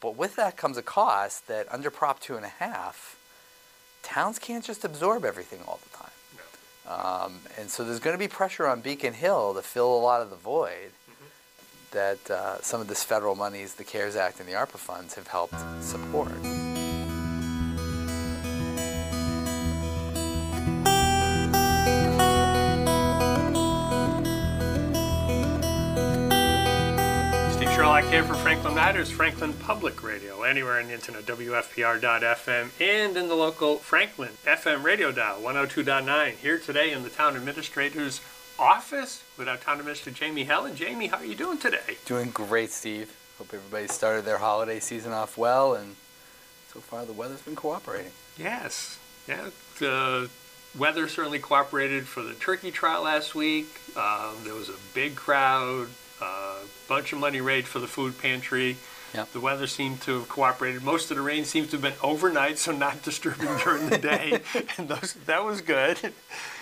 But with that comes a cost that under Prop 2 1/2, towns can't just absorb everything all the time. No. And so there's going to be pressure on Beacon Hill to fill a lot of the void that some of this federal monies, the CARES Act and the ARPA funds have helped support. Back here for Franklin Matters, Franklin Public Radio, anywhere on the internet, wfpr.fm, and in the local Franklin FM radio dial, 102.9, here today in the town administrator's office with our town administrator, Jamie Hellen. Jamie, how are you doing today? Doing great, Steve. Hope everybody started their holiday season off well, and so far the weather's been cooperating. Yes. Yeah, the weather certainly cooperated for the turkey trot last week. There was a big crowd. Bunch of money raised for the food pantry. Yep. The weather seemed to have cooperated. Most of the rain seems to have been overnight, so not disturbing during the day. And that was good.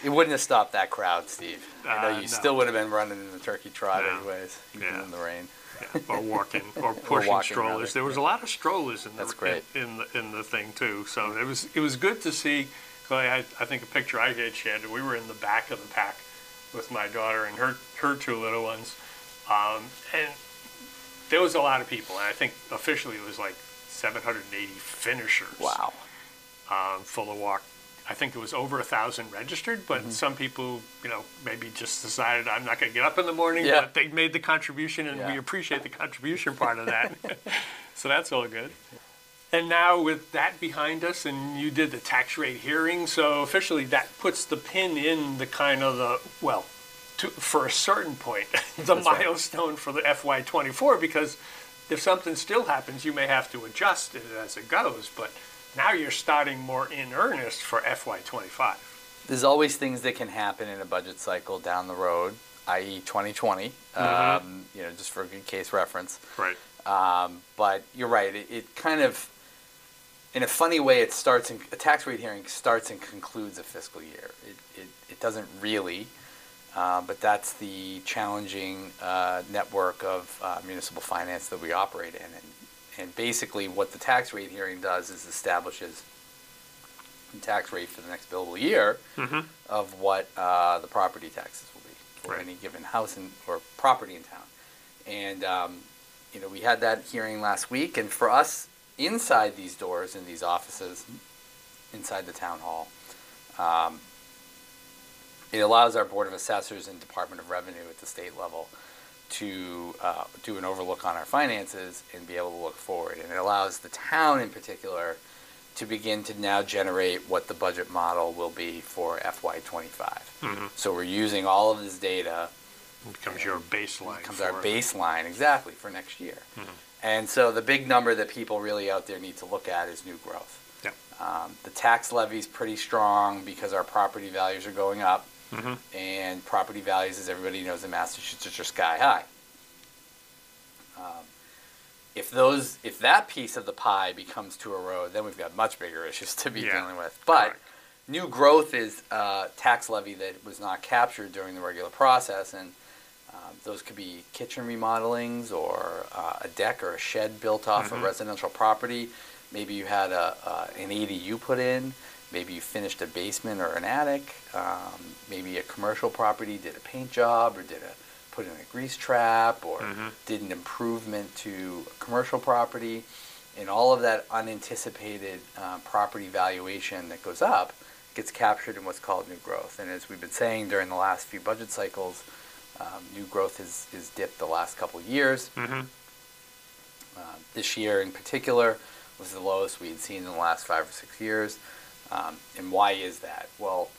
It wouldn't have stopped that crowd, Steve. I know you still would have been running in the turkey trot anyways, even in the rain. Yeah. Or walking, or pushing strollers. Rather. There was a lot of strollers in the thing too. So it was good to see. I think a picture I had shared. We were in the back of the pack with my daughter and her two little ones. And there was a lot of people, and I think officially it was like 780 finishers. Wow. Full of walk. I think it was over 1,000 registered, but some people, maybe just decided I'm not going to get up in the morning, but they made the contribution, and we appreciate the contribution part of that. So that's all good. And now with that behind us, and you did the tax rate hearing, so officially that puts the pin in the kind of the, well, for a certain point, the milestone for the FY24, because if something still happens, you may have to adjust it as it goes, but now you're starting more in earnest for FY25. There's always things that can happen in a budget cycle down the road, i.e. 2020, just for a good case reference. Right. But you're right, it kind of, in a funny way, it starts in, a tax rate hearing starts and concludes a fiscal year. It doesn't really. But that's the challenging network of municipal finance that we operate in. And basically what the tax rate hearing does is establishes the tax rate for the next billable year of what the property taxes will be for any given house or property in town. And, we had that hearing last week. And for us, inside these doors, in these offices, inside the town hall, it allows our Board of Assessors and Department of Revenue at the state level to do an overlook on our finances and be able to look forward. And it allows the town in particular to begin to now generate what the budget model will be for FY25. So we're using all of this data. It becomes your baseline. It becomes our baseline, exactly, for next year. And so the big number that people really out there need to look at is new growth. Yeah. The tax levy is pretty strong because our property values are going up. And property values, as everybody knows in Massachusetts, are sky high. If that piece of the pie becomes to erode, then we've got much bigger issues to be dealing with. But new growth is tax levy that was not captured during the regular process, and those could be kitchen remodelings or a deck or a shed built off a residential property. Maybe you had an ADU put in. Maybe you finished a basement or an attic. Maybe a commercial property did a paint job or put in a grease trap or did an improvement to a commercial property. And all of that unanticipated property valuation that goes up gets captured in what's called new growth. And as we've been saying during the last few budget cycles, new growth has dipped the last couple of years. This year in particular was the lowest we had seen in the last 5 or 6 years. And why is that? Well,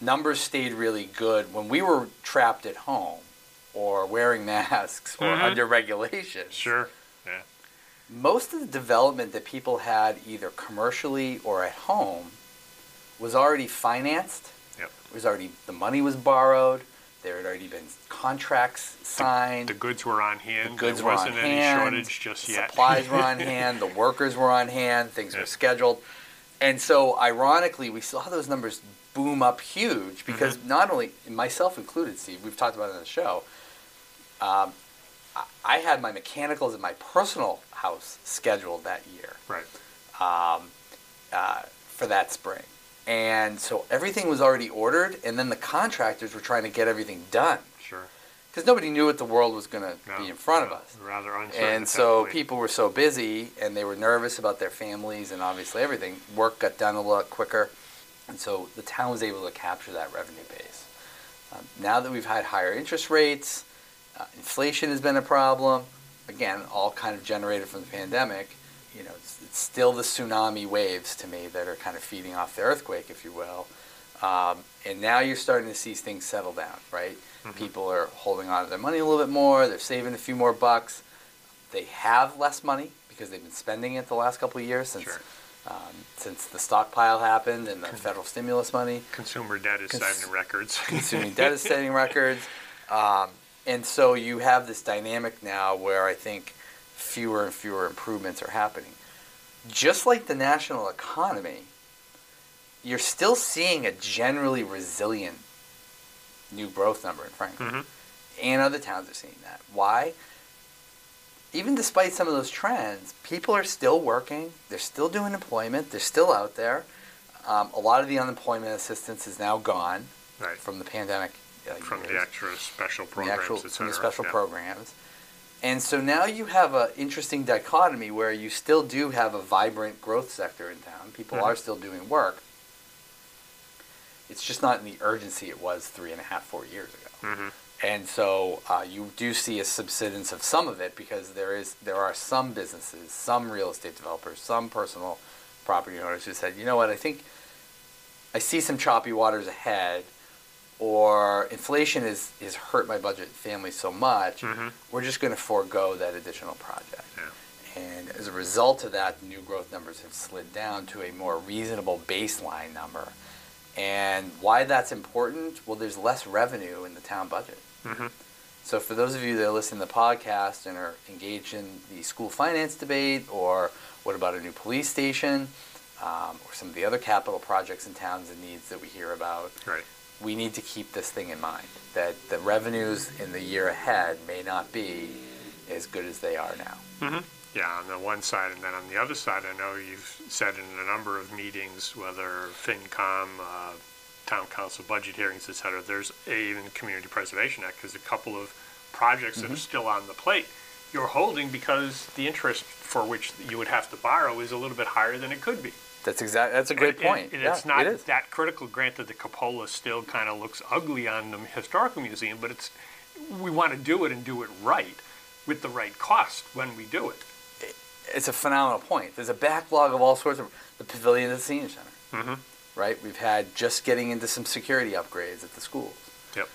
numbers stayed really good when we were trapped at home or wearing masks or under regulations. Sure, yeah. Most of the development that people had either commercially or at home was already financed. Yep. It was already, the money was borrowed. There had already been contracts signed. The goods were on hand. The goods were on hand. There wasn't any shortage just yet. Supplies were on hand. The workers were on hand. Things were scheduled. And so, ironically, we saw those numbers boom up huge because not only, myself included, Steve, we've talked about it on the show, I had my mechanicals in my personal house scheduled that year. Right. For that spring. And so everything was already ordered, and then the contractors were trying to get everything done. Sure. Because nobody knew what the world was going to be in front of us. Rather uncertain. And so people were so busy, and they were nervous about their families and obviously everything. Work got done a lot quicker. And so the town was able to capture that revenue base. Now that we've had higher interest rates, inflation has been a problem. Again, all kind of generated from the pandemic. You know, it's still the tsunami waves to me that are kind of feeding off the earthquake, if you will. And now you're starting to see things settle down, right? Mm-hmm. People are holding on to their money a little bit more. They're saving a few more bucks. They have less money because they've been spending it the last couple of years since since the stockpile happened and the federal stimulus money. Consumer debt is setting records. Consuming debt is setting records. And so you have this dynamic now where I think fewer and fewer improvements are happening. Just like the national economy, you're still seeing a generally resilient new growth number in Franklin. Mm-hmm. And other towns are seeing that. Why? Even despite some of those trends, people are still working. They're still doing employment. They're still out there. A lot of the unemployment assistance is now gone from the pandemic. From years. The extra special programs, etc. From the special programs. And so now you have an interesting dichotomy where you still do have a vibrant growth sector in town. People are still doing work. It's just not in the urgency it was 3.5, 4 years ago. Mm-hmm. And so you do see a subsidence of some of it because there are some businesses, some real estate developers, some personal property owners who said, you know what, I think I see some choppy waters ahead, or inflation has hurt my budget and family so much, we're just going to forego that additional project. Yeah. And as a result of that, the new growth numbers have slid down to a more reasonable baseline number. And why that's important? Well, there's less revenue in the town budget. Mm-hmm. So for those of you that are listening to the podcast and are engaged in the school finance debate, or what about a new police station, or some of the other capital projects in towns and needs that we hear about, we need to keep this thing in mind, that the revenues in the year ahead may not be as good as they are now. Mm-hmm. Yeah, on the one side, and then on the other side, I know you've said in a number of meetings, whether FinCom, town council budget hearings, et cetera, there's even Community Preservation Act, because a couple of projects that are still on the plate you're holding because the interest for which you would have to borrow is a little bit higher than it could be. That's a great point. And it's not that critical. Granted, the cupola still kind of looks ugly on the historical museum, but we want to do it and do it right with the right cost when we do it. It's a phenomenal point. There's a backlog of all sorts of the pavilion at the senior center, right? We've had just getting into some security upgrades at the schools. Yep.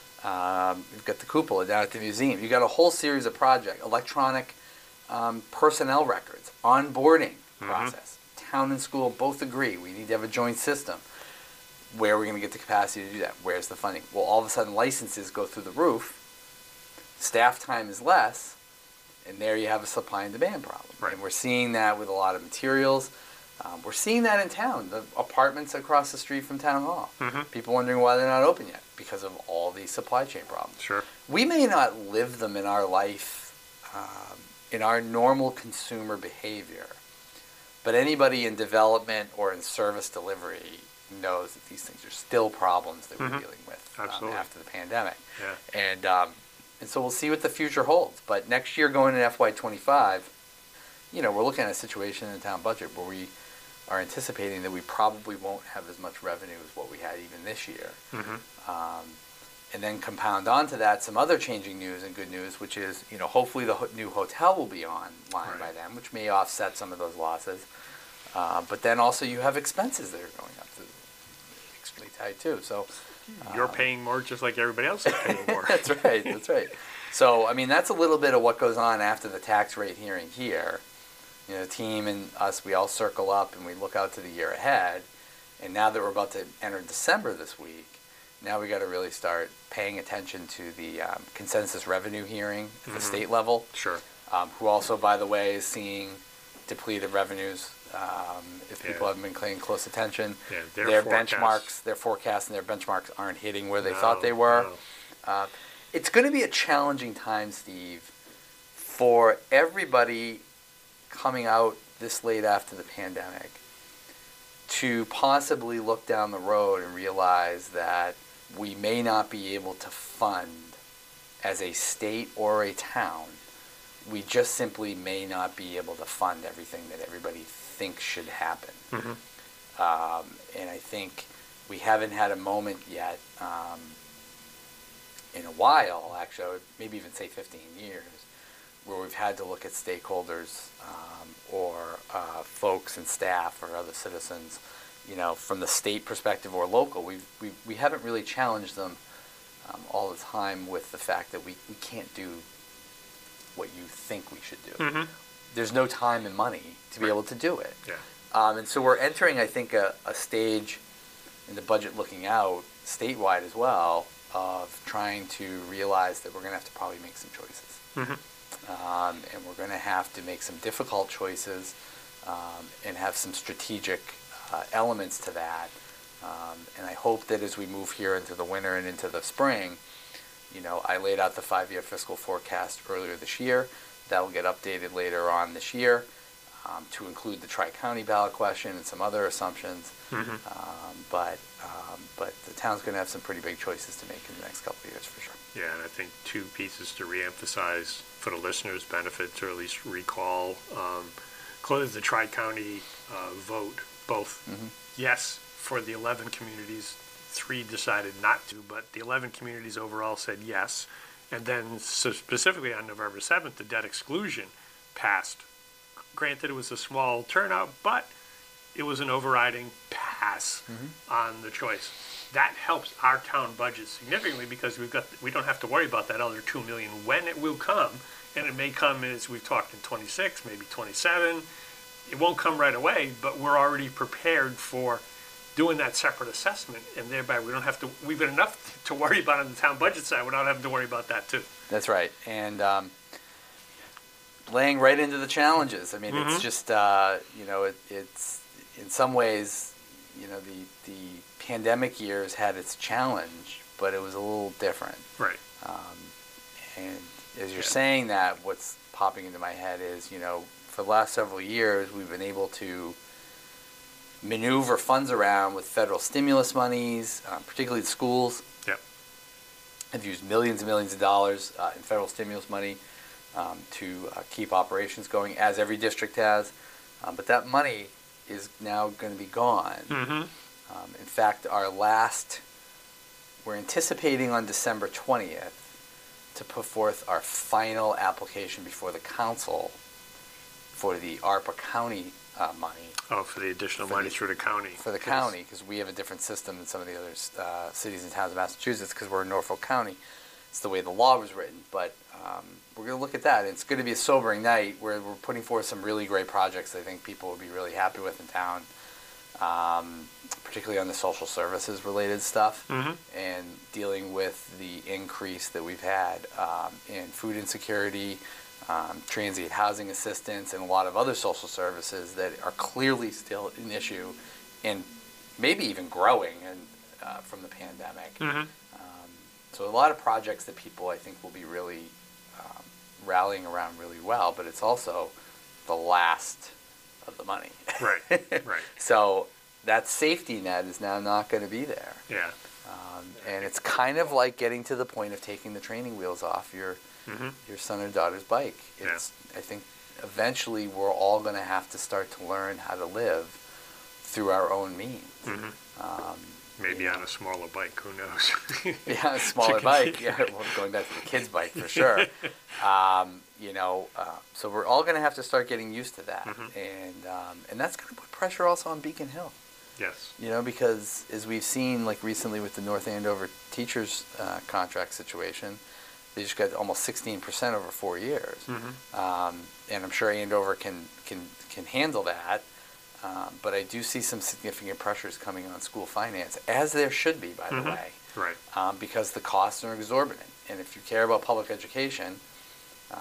We've got the cupola down at the museum. You've got a whole series of projects, electronic personnel records, onboarding process. Town and school both agree we need to have a joint system. Where are we going to get the capacity to do that? Where's the funding? Well, all of a sudden licenses go through the roof. Staff time is less. And there you have a supply and demand problem. Right. And we're seeing that with a lot of materials. We're seeing that in town, the apartments across the street from Town Hall. People wondering why they're not open yet because of all these supply chain problems. Sure. We may not live them in our life, in our normal consumer behavior, but anybody in development or in service delivery knows that these things are still problems that we're dealing with after the pandemic. Yeah. And so we'll see what the future holds. But next year, going into FY25, you know, we're looking at a situation in the town budget where we are anticipating that we probably won't have as much revenue as what we had even this year. And then compound onto that some other changing news and good news, which is, you know, hopefully the new hotel will be online by then, which may offset some of those losses. But then also you have expenses that are going up to extremely tight too. So. You're paying more just like everybody else is paying more. That's right. So, I mean, that's a little bit of what goes on after the tax rate hearing here. You know, the team and us, we all circle up and we look out to the year ahead. And now that we're about to enter December this week, now we got to really start paying attention to the consensus revenue hearing at the state level. Sure. Who also, by the way, is seeing depleted revenues. If people haven't been paying close attention, their forecasts and their benchmarks aren't hitting where they thought they were. It's going to be a challenging time, Steve, for everybody coming out this late after the pandemic to possibly look down the road and realize that we may not be able to fund as a state or a town. We just simply may not be able to fund everything that everybody thinks should happen. Mm-hmm. And I think we haven't had a moment yet in a while, actually, I would maybe even say 15 years, where we've had to look at stakeholders or folks and staff or other citizens, you know, from the state perspective or local. We haven't really challenged them all the time with the fact that we can't do what you think we should do. Mm-hmm. There's no time and money to be able to do it. Yeah. And so we're entering, I think, a stage in the budget looking out statewide as well of trying to realize that we're going to have to probably make some choices. Mm-hmm. And we're going to have to make some difficult choices and have some strategic elements to that. And I hope that as we move here into the winter and into the spring, you know, I laid out the 5-year fiscal forecast earlier this year. That will get updated later on this year to include the Tri-County ballot question and some other assumptions. Mm-hmm. But the town's going to have some pretty big choices to make in the next couple of years for sure. Yeah, and I think two pieces to reemphasize for the listeners' benefits, or at least recall, close the Tri-County vote, both mm-hmm. yes for the 11 communities. 3 decided not to, but the 11 communities overall said yes. And then so specifically on November 7th, the debt exclusion passed. Granted, it was a small turnout, but it was an overriding pass mm-hmm. on the choice. That helps our town budget significantly because we don't have to worry about that other $2 million when it will come. And it may come, as we've talked, in 26, maybe 27. It won't come right away, but we're already prepared for doing that separate assessment, and thereby we don't have to, we've got enough to worry about on the town budget side without having to worry about that too. That's right. And laying right into the challenges. I mean, mm-hmm. it's just, you know, it's in some ways, you know, the pandemic years had its challenge, but it was a little different. Right. And as you're yeah. saying that, what's popping into my head is, you know, for the last several years, we've been able to maneuver funds around with federal stimulus monies, particularly the schools. Yep. Have used millions and millions of dollars in federal stimulus money to keep operations going, as every district has. But that money is now going to be gone. Mm-hmm. In fact, we're anticipating on December 20th to put forth our final application before the council for the ARPA county money. Oh, for the additional money through the county. For the county, because we have a different system than some of the other cities and towns of Massachusetts, because we're in Norfolk County. It's the way the law was written. But we're going to look at that. It's going to be a sobering night where we're putting forth some really great projects I think people will be really happy with in town, particularly on the social services related stuff mm-hmm. and dealing with the increase that we've had in food insecurity, transient housing assistance, and a lot of other social services that are clearly still an issue and maybe even growing and, from the pandemic. Mm-hmm. So a lot of projects that people, I think, will be really rallying around really well, but it's also the last of the money. Right. So that safety net is now not going to be there. Yeah. And it's kind of like getting to the point of taking the training wheels off your son or daughter's bike. I think eventually we're all going to have to start to learn how to live through our own means. Mm-hmm. Maybe on a smaller bike, who knows? Yeah, a smaller bike. Yeah, well, going back to the kid's bike for sure. So we're all going to have to start getting used to that, mm-hmm. And that's going to put pressure also on Beacon Hill. Yes. You know, because as we've seen, like recently with the North Andover teachers contract situation. They just got almost 16% over 4 years, mm-hmm. And I'm sure Andover can handle that. But I do see some significant pressures coming on school finance, as there should be, by mm-hmm. the way, right? Because the costs are exorbitant, and if you care about public education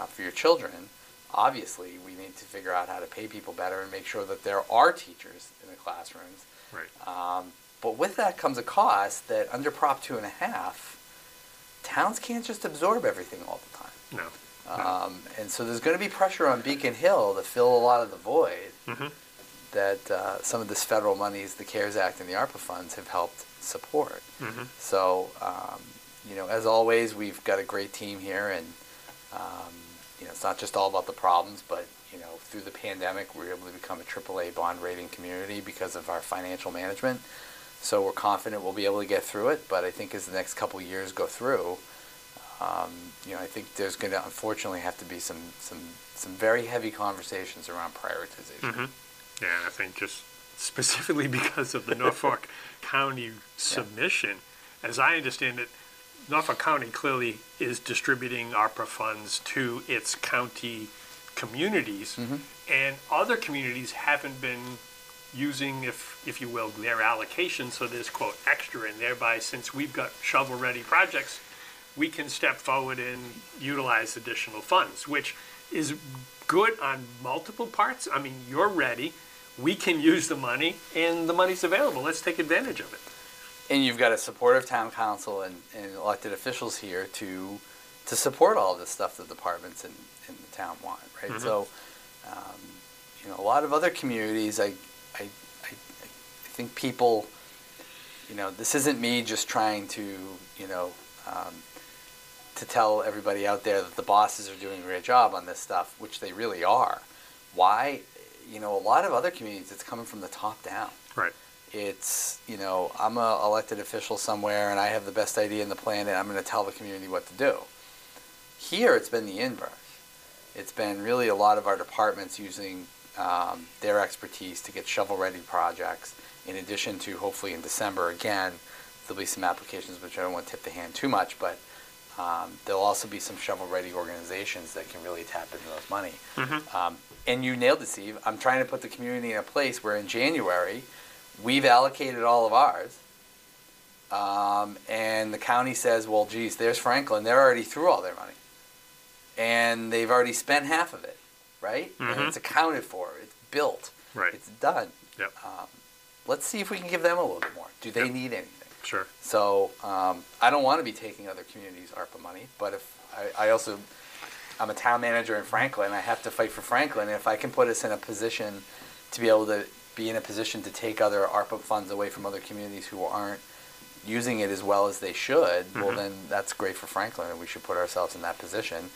for your children, obviously we need to figure out how to pay people better and make sure that there are teachers in the classrooms. Right. But with that comes a cost that under Prop 2 1/2. Towns can't just absorb everything all the time. No. And so there's going to be pressure on Beacon Hill to fill a lot of the void that some of this federal monies, the CARES Act and the ARPA funds, have helped support. So, you know, as always, we've got a great team here, and, you know, it's not just all about the problems, but, you know, through the pandemic, we were able to become a AAA bond rating community because of our financial management. So we're confident we'll be able to get through it, but I think as the next couple of years go through, you know, I think there's going to unfortunately have to be some very heavy conversations around prioritization. Yeah, and I think just specifically because of the Norfolk County submission, as I understand it, Norfolk County clearly is distributing ARPA funds to its county communities, and other communities haven't been using, if you will, their allocation, so there's, quote, extra, and thereby, since we've got shovel-ready projects, we can step forward and utilize additional funds, which is good on multiple parts. I mean, you're ready, we can use the money, and the money's available. Let's take advantage of it. And you've got a supportive town council and elected officials here to support all this stuff the departments in the town want, right? So, you know, a lot of other communities, I think people, you know, this isn't me just trying to, you know, to tell everybody out there that the bosses are doing a great job on this stuff, which they really are. Why? You know, a lot of other communities, it's coming from the top down. Right. It's, you know, I'm an elected official somewhere and I have the best idea in the planet. I'm going to tell the community what to do. Here, it's been the inverse. It's been really a lot of our departments using their expertise to get shovel-ready projects, in addition to, hopefully in December, again, there'll be some applications, which I don't want to tip the hand too much, but there'll also be some shovel-ready organizations that can really tap into those money. And you nailed it, Steve. I'm trying to put the community in a place where in January, we've allocated all of ours, and the county says, well, geez, there's Franklin. They're already through all their money, and they've already spent half of it, right? And it's accounted for. It's built. Right. It's done. Yep. Let's see if we can give them a little bit more. Do they need anything? Sure. So I don't want to be taking other communities' ARPA money, but if I also, I'm a town manager in Franklin. I have to fight for Franklin. And if I can put us in a position to be able to be in a position to take other ARPA funds away from other communities who aren't using it as well as they should, well, then that's great for Franklin, and we should put ourselves in that position.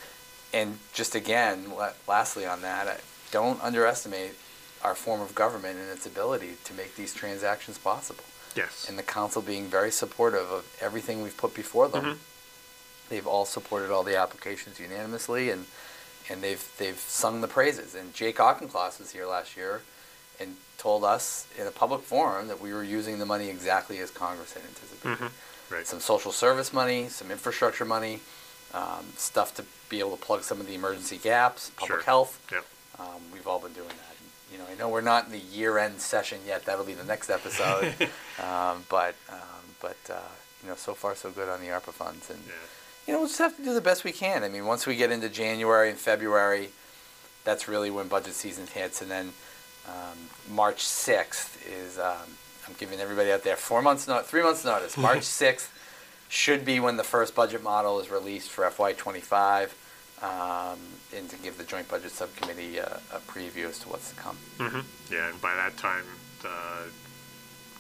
And just again, lastly on that, don't underestimate our form of government and its ability to make these transactions possible. Yes. And the council being very supportive of everything we've put before them. They've all supported all the applications unanimously, and they've sung the praises. And Jake Auchincloss was here last year and told us in a public forum that we were using the money exactly as Congress had anticipated. Right. Some social service money, some infrastructure money, stuff to be able to plug some of the emergency gaps, public health. We've all been doing that. And, you know, I know we're not in the year-end session yet. That'll be the next episode. But you know, so far so good on the ARPA funds. And, you know, we'll just have to do the best we can. I mean, once we get into January and February, that's really when budget season hits. And then March 6th is, I'm giving everybody out there 3 months notice. March 6th should be when the first budget model is released for FY25, and to give the Joint Budget Subcommittee a preview as to what's to come. Yeah, and by that time, the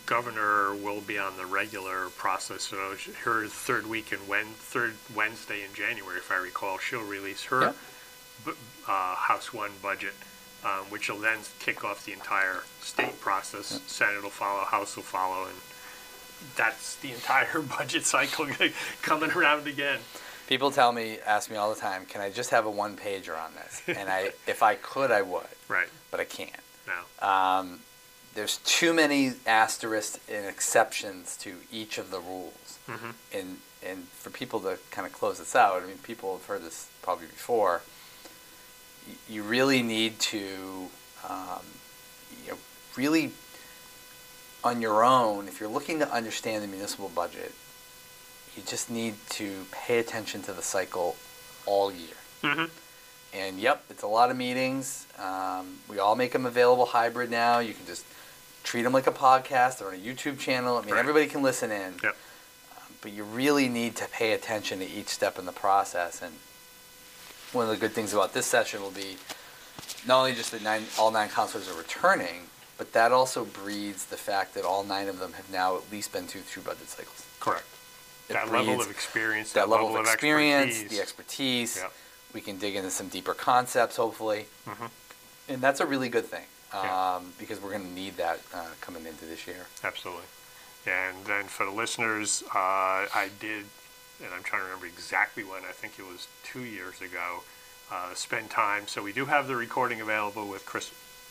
governor will be on the regular process. So her third Wednesday in January, if I recall, she'll release her House 1 budget. Which will then kick off the entire state process. Senate will follow, House will follow, and that's the entire budget cycle coming around again. People ask me all the time, can I just have a one-pager on this? And if I could, I would. Right. But I can't. No. There's too many asterisks and exceptions to each of the rules. And for people to kind of close this out, I mean, people have heard this probably before, you really need to, you know, really on your own, if you're looking to understand the municipal budget, you just need to pay attention to the cycle all year. And yep, it's a lot of meetings. We all make them available hybrid now. You can just treat them like a podcast or on a YouTube channel. I mean, everybody can listen in. But you really need to pay attention to each step in the process. And one of the good things about this session will be not only just that all nine counselors are returning, but that also breeds the fact that all nine of them have now at least been through two budget cycles. Correct. That level of experience. That level of experience, the expertise. Yep. We can dig into some deeper concepts, hopefully. Mm-hmm. And that's a really good thing, because we're going to need that coming into this year. Absolutely. And then for the listeners, I did, and I'm trying to remember exactly when, I think it was 2 years ago, spend time. So we do have the recording available with Chris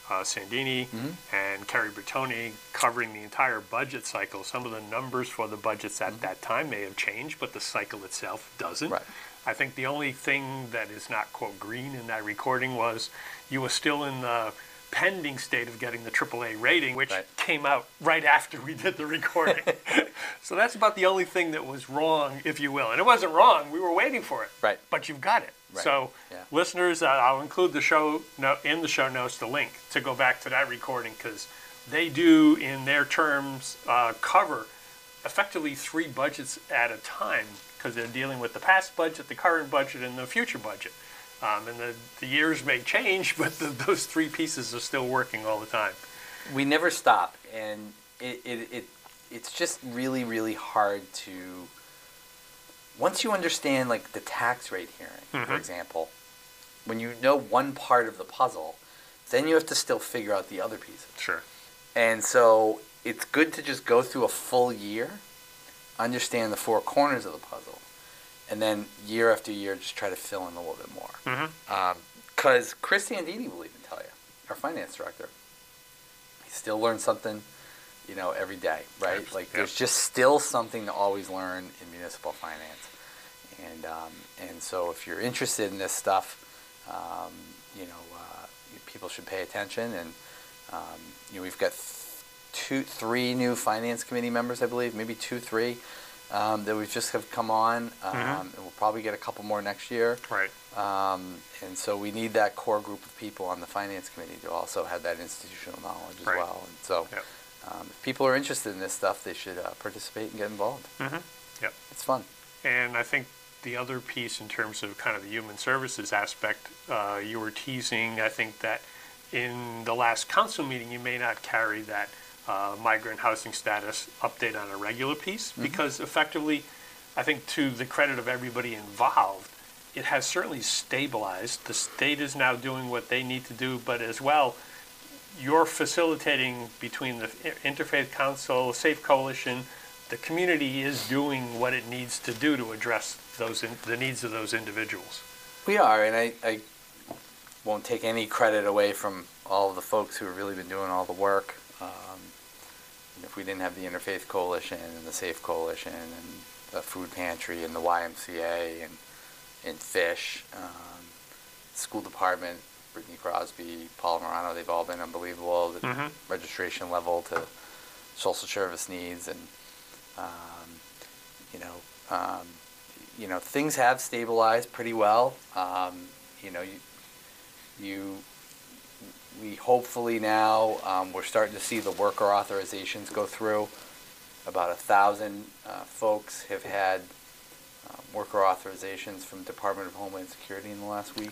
Sandini and Kerry Bertone covering the entire budget cycle. Some of the numbers for the budgets at that time may have changed, but the cycle itself doesn't. Right. I think the only thing that is not, quote, green in that recording was you were still in the pending state of getting the AAA rating, which came out right after we did the recording. So that's about the only thing that was wrong, if you will. And it wasn't wrong. We were waiting for it. Right. But you've got it. Right. So listeners, I'll include the show in the show notes, the link to go back to that recording, because they do, in their terms, cover effectively three budgets at a time, because they're dealing with the past budget, the current budget, and the future budget. And the years may change, but those three pieces are still working all the time. We never stop, and it's just really, really hard to, once you understand, like, the tax rate hearing, for example, when you know one part of the puzzle, then you have to still figure out the other pieces. Sure. And so it's good to just go through a full year, understand the four corners of the puzzle, and then year after year just try to fill in a little bit more. Because Chris Sandini will even tell you, our finance director, he still learns something, you know, every day, right? Absolutely. Like, there's just still something to always learn in municipal finance. And so if you're interested in this stuff, you know, people should pay attention. And, you know, we've got three new finance committee members, I believe, maybe three. That we just have come on, and we'll probably get a couple more next year. Right. And so we need that core group of people on the finance committee to also have that institutional knowledge as well. And so, if people are interested in this stuff, they should participate and get involved. It's fun. And I think the other piece, in terms of kind of the human services aspect, you were teasing, I think, that in the last council meeting, you may not carry that migrant housing status update on a regular piece, because effectively, I think, to the credit of everybody involved, it has certainly stabilized. The state is now doing what they need to do, but as well, you're facilitating between the Interfaith Council, Safe Coalition, the community is doing what it needs to do to address those the needs of those individuals. We are, and I won't take any credit away from all of the folks who have really been doing all the work. If we didn't have the Interfaith Coalition and the Safe Coalition and the Food Pantry and the YMCA and FISH, School Department, Brittany Crosby, Paul Morano, they've all been unbelievable. The registration level to social service needs, and you know, things have stabilized pretty well. You know, we hopefully now, we're starting to see the worker authorizations go through. About 1,000 folks have had worker authorizations from Department of Homeland Security in the last week.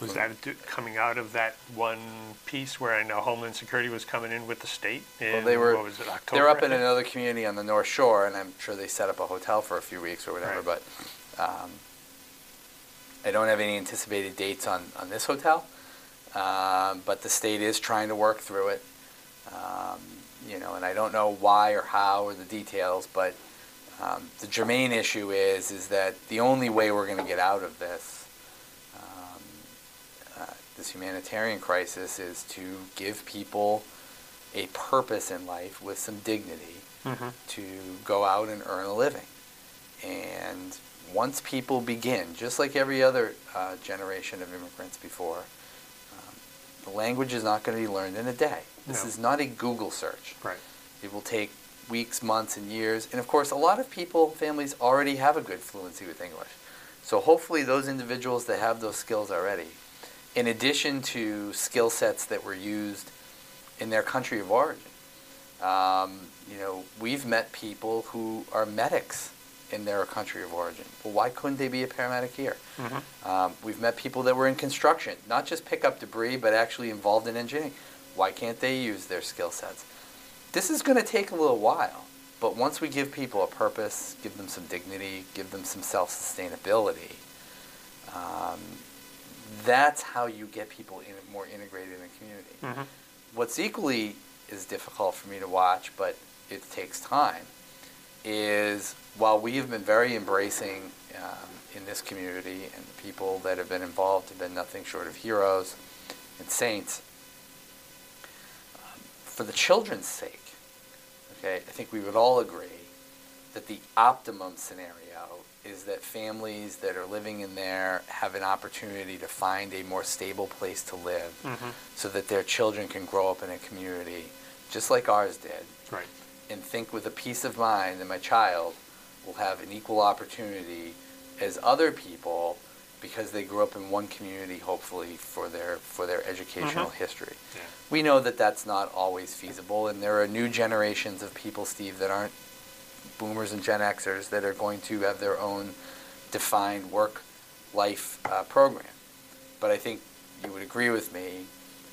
Was that coming out of that one piece where I know Homeland Security was coming in with the state? Well, they were. What was it, October? They're up in another community on the North Shore, and I'm sure they set up a hotel for a few weeks or whatever. Right. But I don't have any anticipated dates on this hotel. But the state is trying to work through it, you know, and I don't know why or how or the details, but the germane issue is that the only way we're going to get out of this, this humanitarian crisis, is to give people a purpose in life with some dignity to go out and earn a living. And once people begin, just like every other generation of immigrants before, the language is not going to be learned in a day. This is not a Google search. Right. It will take weeks, months, and years. And of course, a lot of people, families, already have a good fluency with English. So hopefully those individuals that have those skills already, in addition to skill sets that were used in their country of origin, you know, we've met people who are medics in their country of origin. Well, why couldn't they be a paramedic here? Mm-hmm. We've met people that were in construction, not just pick up debris, but actually involved in engineering. Why can't they use their skill sets? This is going to take a little while, but once we give people a purpose, give them some dignity, give them some self-sustainability, that's how you get people in, more integrated in the community. Mm-hmm. What's equally is difficult for me to watch, but it takes time, is while we have been very embracing in this community, and the people that have been involved have been nothing short of heroes and saints, for the children's sake, okay, I think we would all agree that the optimum scenario is that families that are living in there have an opportunity to find a more stable place to live, mm-hmm. so that their children can grow up in a community just like ours did, right. and think with a peace of mind that my child will have an equal opportunity as other people because they grew up in one community, hopefully, for their educational mm-hmm. history. Yeah. We know that that's not always feasible, and there are new generations of people, Steve, that aren't boomers and Gen Xers that are going to have their own defined work-life program. But I think you would agree with me,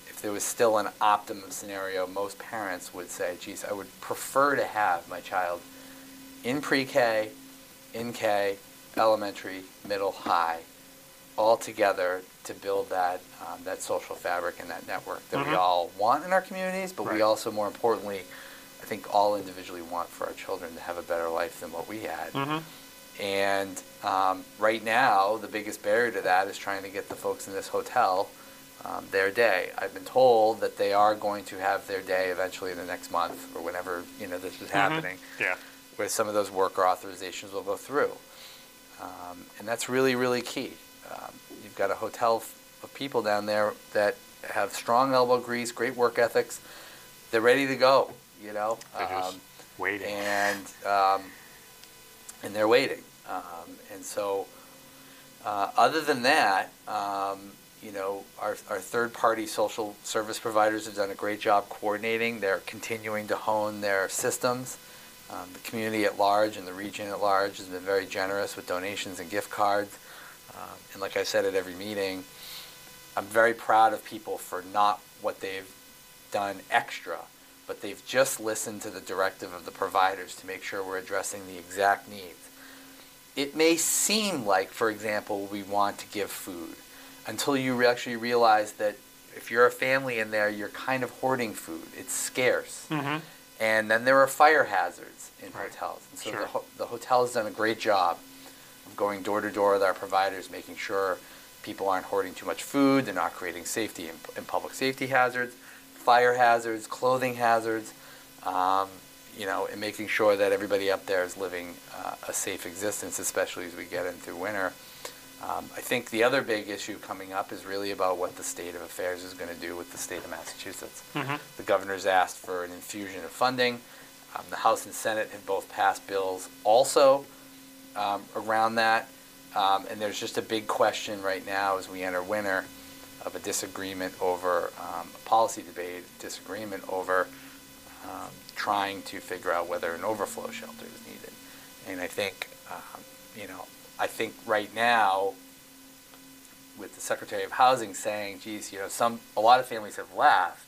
if there was still an optimum scenario, most parents would say, geez, I would prefer to have my child in pre-K, in K, elementary, middle, high, all together to build that, that social fabric and that network that mm-hmm. we all want in our communities, but right. we also, more importantly, I think all individually want for our children to have a better life than what we had. Mm-hmm. And right now, the biggest barrier to that is trying to get the folks in this hotel their day. I've been told that they are going to have their day eventually in the next month or whenever this is happening, mm-hmm. yeah. where some of those worker authorizations will go through. And that's really, really key. You've got a hotel of people down there that have strong elbow grease, great work ethics. They're ready to go. They're just waiting. And they're waiting. And so other than that, our third-party social service providers have done a great job coordinating. They're continuing to hone their systems. The community at large and the region at large has been very generous with donations and gift cards. And like I said at every meeting, I'm very proud of people for not what they've done extra, but they've just listened to the directive of the providers to make sure we're addressing the exact needs. It may seem like, for example, we want to give food, until you actually realize that if you're a family in there, you're kind of hoarding food. It's scarce. Mm-hmm. And then there are fire hazards in right. hotels. And so sure. the hotel has done a great job of going door to door with our providers, making sure people aren't hoarding too much food, they're not creating safety and public safety hazards, fire hazards, clothing hazards, and making sure that everybody up there is living a safe existence, especially as we get into winter. I think the other big issue coming up is really about what the state of affairs is going to do with the state of Massachusetts. Mm-hmm. The governor's asked for an infusion of funding. The House and Senate have both passed bills also around that. And there's just a big question right now as we enter winter, of a disagreement over a policy debate, disagreement over trying to figure out whether an overflow shelter is needed. And I think, I think right now, with the Secretary of Housing saying, "Geez, a lot of families have left.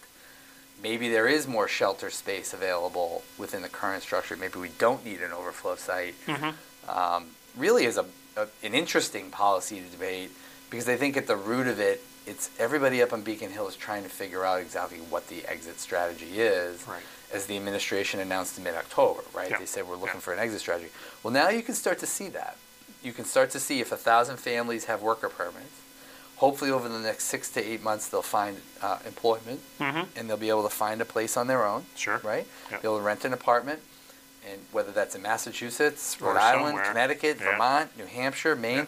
Maybe there is more shelter space available within the current structure. Maybe we don't need an overflow site." Mm-hmm. Really is an interesting policy to debate, because I think at the root of it, it's everybody up on Beacon Hill is trying to figure out exactly what the exit strategy is, right. as the administration announced in mid-October, right? Yeah. They said, we're looking for an exit strategy. Well, now you can start to see that. You can start to see if 1,000 families have worker permits. Hopefully over the next 6 to 8 months, they'll find employment, mm-hmm. and they'll be able to find a place on their own, sure. right? Yeah. They'll rent an apartment, and whether that's in Massachusetts, Rhode Island, somewhere. Connecticut, yeah. Vermont, New Hampshire, Maine, yeah.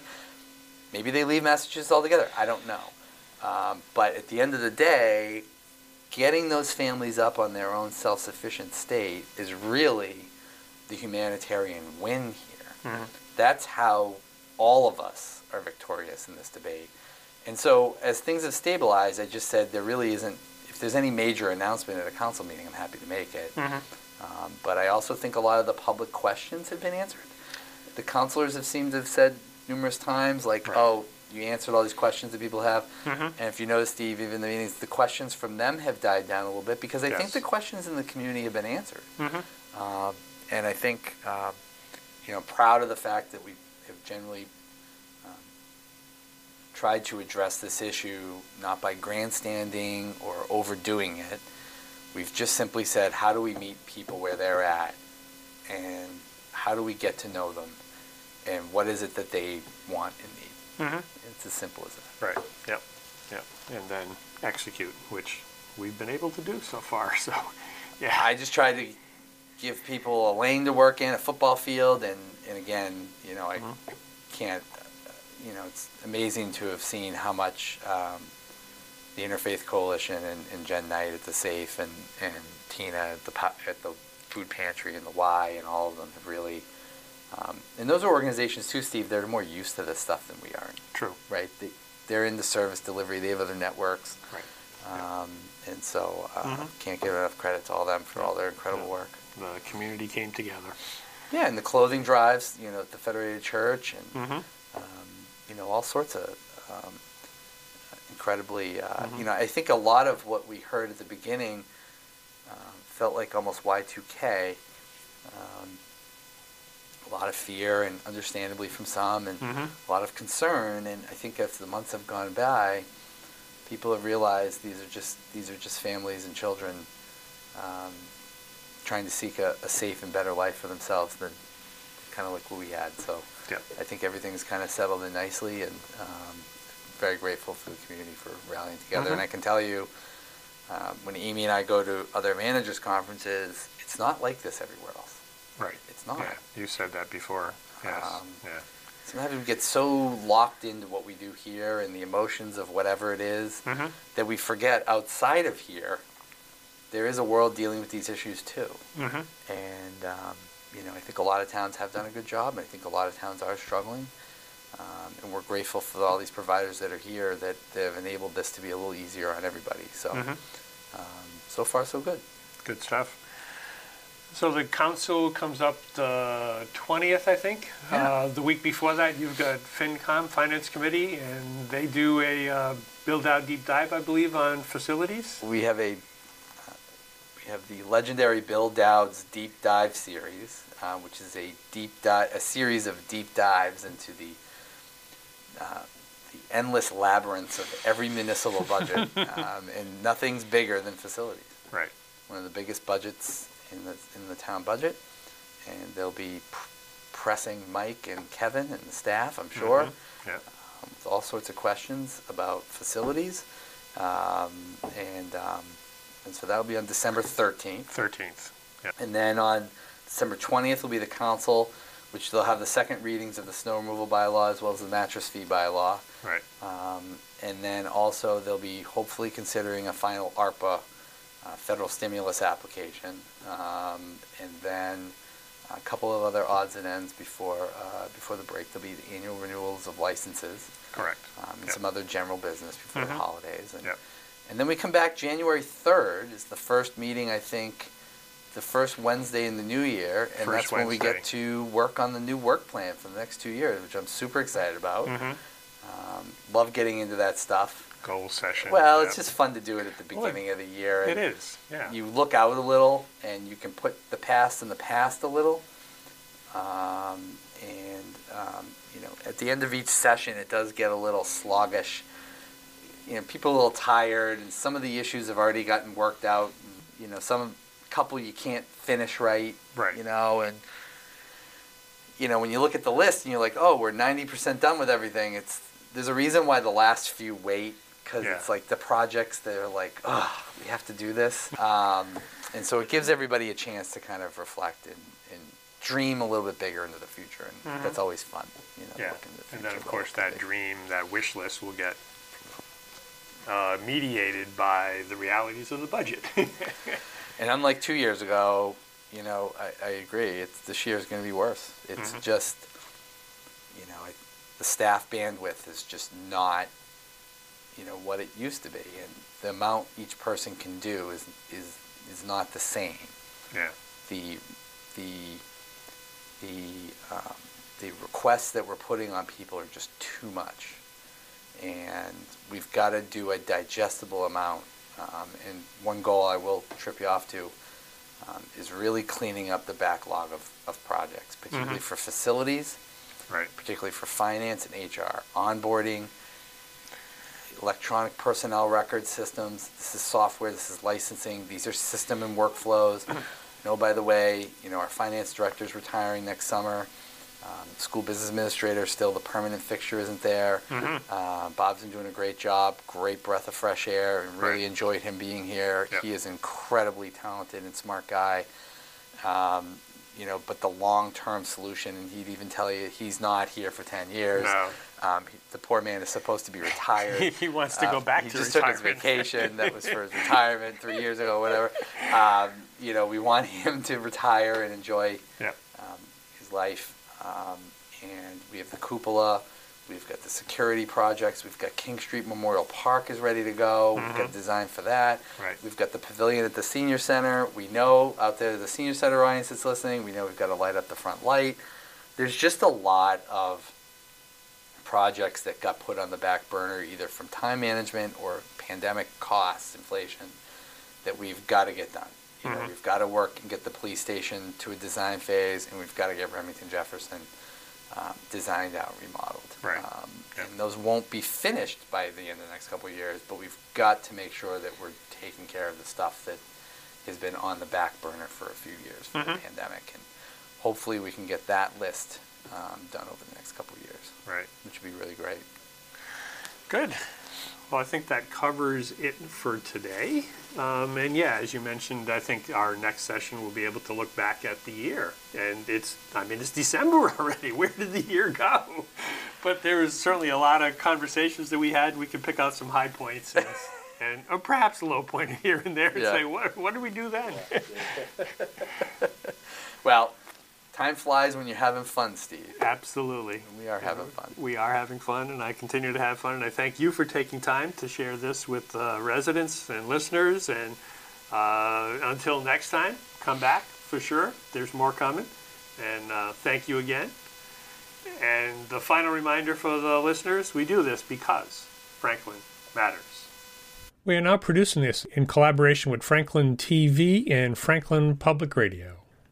maybe they leave Massachusetts altogether. I don't know. But at the end of the day, getting those families up on their own self-sufficient state is really the humanitarian win here. Mm-hmm. That's how all of us are victorious in this debate. And so as things have stabilized, I just said there really isn't, if there's any major announcement at a council meeting, I'm happy to make it. Mm-hmm. But I also think a lot of the public questions have been answered. the counselors have seemed to have said numerous times, like, right. oh, you answered all these questions that people have. Mm-hmm. And if you notice, Steve, even the meetings, the questions from them have died down a little bit because I yes. think the questions in the community have been answered. Mm-hmm. And I think, you know, I'm proud of the fact that we have generally tried to address this issue not by grandstanding or overdoing it. We've just simply said, how do we meet people where they're at? And how do we get to know them? And what is it that they want and need? Mm-hmm. It's as simple as that. Right. Yep. Yep. And then execute, which we've been able to do so far. So, yeah. I just try to give people a lane to work in, a football field, and again, you know, I mm-hmm. can't. You know, it's amazing to have seen how much the Interfaith Coalition and Jen Knight at the Safe and Tina at the Food Pantry and the Y and all of them have really, and those are organizations too, Steve, they're more used to this stuff than we are. True. Right? They're into service delivery. They have other networks. Right. Yeah. And so mm-hmm. can't give enough credit to all them for all their incredible work. The community came together. Yeah, and the clothing drives, you know, at the Federated Church and mm-hmm. You know, all sorts of incredibly, mm-hmm. you know, I think a lot of what we heard at the beginning felt like almost Y2K, a lot of fear and understandably from some and mm-hmm. a lot of concern. And I think as the months have gone by, people have realized these are just families and children trying to seek a safe and better life for themselves than kind of like what we had. So. Yep. I think everything's kind of settled in nicely, and very grateful for the community for rallying together. Mm-hmm. And I can tell you, when Amy and I go to other managers' conferences, it's not like this everywhere else. Right. It's not. Yeah. You said that before. Yes. Yeah. Sometimes we get so locked into what we do here and the emotions of whatever it is mm-hmm. that we forget outside of here, there is a world dealing with these issues too. Mm-hmm. And you know, I think a lot of towns have done a good job, and I think a lot of towns are struggling. And we're grateful for all these providers that are here that have enabled this to be a little easier on everybody. So, mm-hmm. So far, so good. Good stuff. So the council comes up the 20th, I think. Yeah. The week before that, you've got FinCom, Finance Committee, and they do a Bill Dowd deep dive, I believe, on facilities. We have the legendary Bill Dowd's Deep Dive series, which is a series of deep dives into the endless labyrinths of every municipal budget, and nothing's bigger than facilities. Right. One of the biggest budgets in the town budget, and they'll be pressing Mike and Kevin and the staff, I'm sure, mm-hmm. yep. With all sorts of questions about facilities, and so that will be on December 13th. Yeah. And then on December 20th will be the council, which they'll have the second readings of the snow removal bylaw as well as the mattress fee bylaw. Right. And then also they'll be hopefully considering a final ARPA federal stimulus application. And then a couple of other odds and ends before the break. There'll be the annual renewals of licenses. Correct. And yep. some other general business before mm-hmm. the holidays. And yep. And then we come back January 3rd is the first meeting, I think, the first Wednesday in the new year. And that's when we get to work on the new work plan for the next 2 years, which I'm super excited about. Mm-hmm. Love getting into that stuff. Goal session. Well, it's just fun to do it at the beginning of the year. It is, yeah. You look out a little, and you can put the past in the past a little. You know, at the end of each session, it does get a little sluggish. You know, people are a little tired, and some of the issues have already gotten worked out. And, you know, couple you can't finish right. You know, and you know when you look at the list and you're like, oh, we're 90% done with everything. There's a reason why the last few wait because it's like the projects that are like, oh, we have to do this, and so it gives everybody a chance to kind of reflect and dream a little bit bigger into the future, and mm-hmm. that's always fun. You know, looking into the future, and then of course that dream, that wish list will get. Mediated by the realities of the budget. And unlike 2 years ago, you know, I agree. This year is going to be worse. It's mm-hmm. just, you know, the staff bandwidth is just not, you know, what it used to be, and the amount each person can do is not the same. Yeah. The the requests that we're putting on people are just too much. And we've got to do a digestible amount. And one goal I will trip you off to is really cleaning up the backlog of projects, particularly for facilities, particularly for finance and HR, onboarding, electronic personnel record systems. This is software. This is licensing. These are system and workflows. Oh, by the way, you know, our finance director is retiring next summer. School business administrator, still the permanent fixture isn't there. Bob's been doing a great job, great breath of fresh air, and really enjoyed him being here. He is incredibly talented and smart guy. You know, but the long-term solution, and he'd even tell you he's not here for 10 years. The poor man is supposed to be retired. He wants to go back to retirement. He just took his vacation that was for his retirement 3 years ago, whatever. You know, we want him to retire and enjoy his life. And we have the cupola, we've got the security projects, we've got King Street Memorial Park is ready to go, we've got design for that, we've got the pavilion at the senior center, we know out there the senior center audience that's listening, we know we've got to light up the front light. There's just a lot of projects that got put on the back burner either from time management or pandemic costs, inflation, that we've got to get done. You know, we've got to work and get the police station to a design phase, and we've got to get Remington Jefferson designed out, remodeled. And those won't be finished by the end of the next couple of years, but we've got to make sure that we're taking care of the stuff that has been on the back burner for a few years from the pandemic. And hopefully we can get that list done over the next couple of years, which would be really great. Good. Well, I think that covers it for today. And yeah, as you mentioned, I think our next session will be able to look back at the year. And it's, I mean, it's December already. Where did the year go? But there was certainly a lot of conversations that we had. We could pick out some high points and or perhaps a low point here and there and say, what did we do then? Well, time flies when you're having fun, Steve. Absolutely. And we are having fun. We are having fun, and I continue to have fun. And I thank you for taking time to share this with residents and listeners. And until next time, come back for sure. There's more coming. And thank you again. And the final reminder for the listeners, we do this because Franklin matters. We are now producing this in collaboration with Franklin TV and Franklin Public Radio.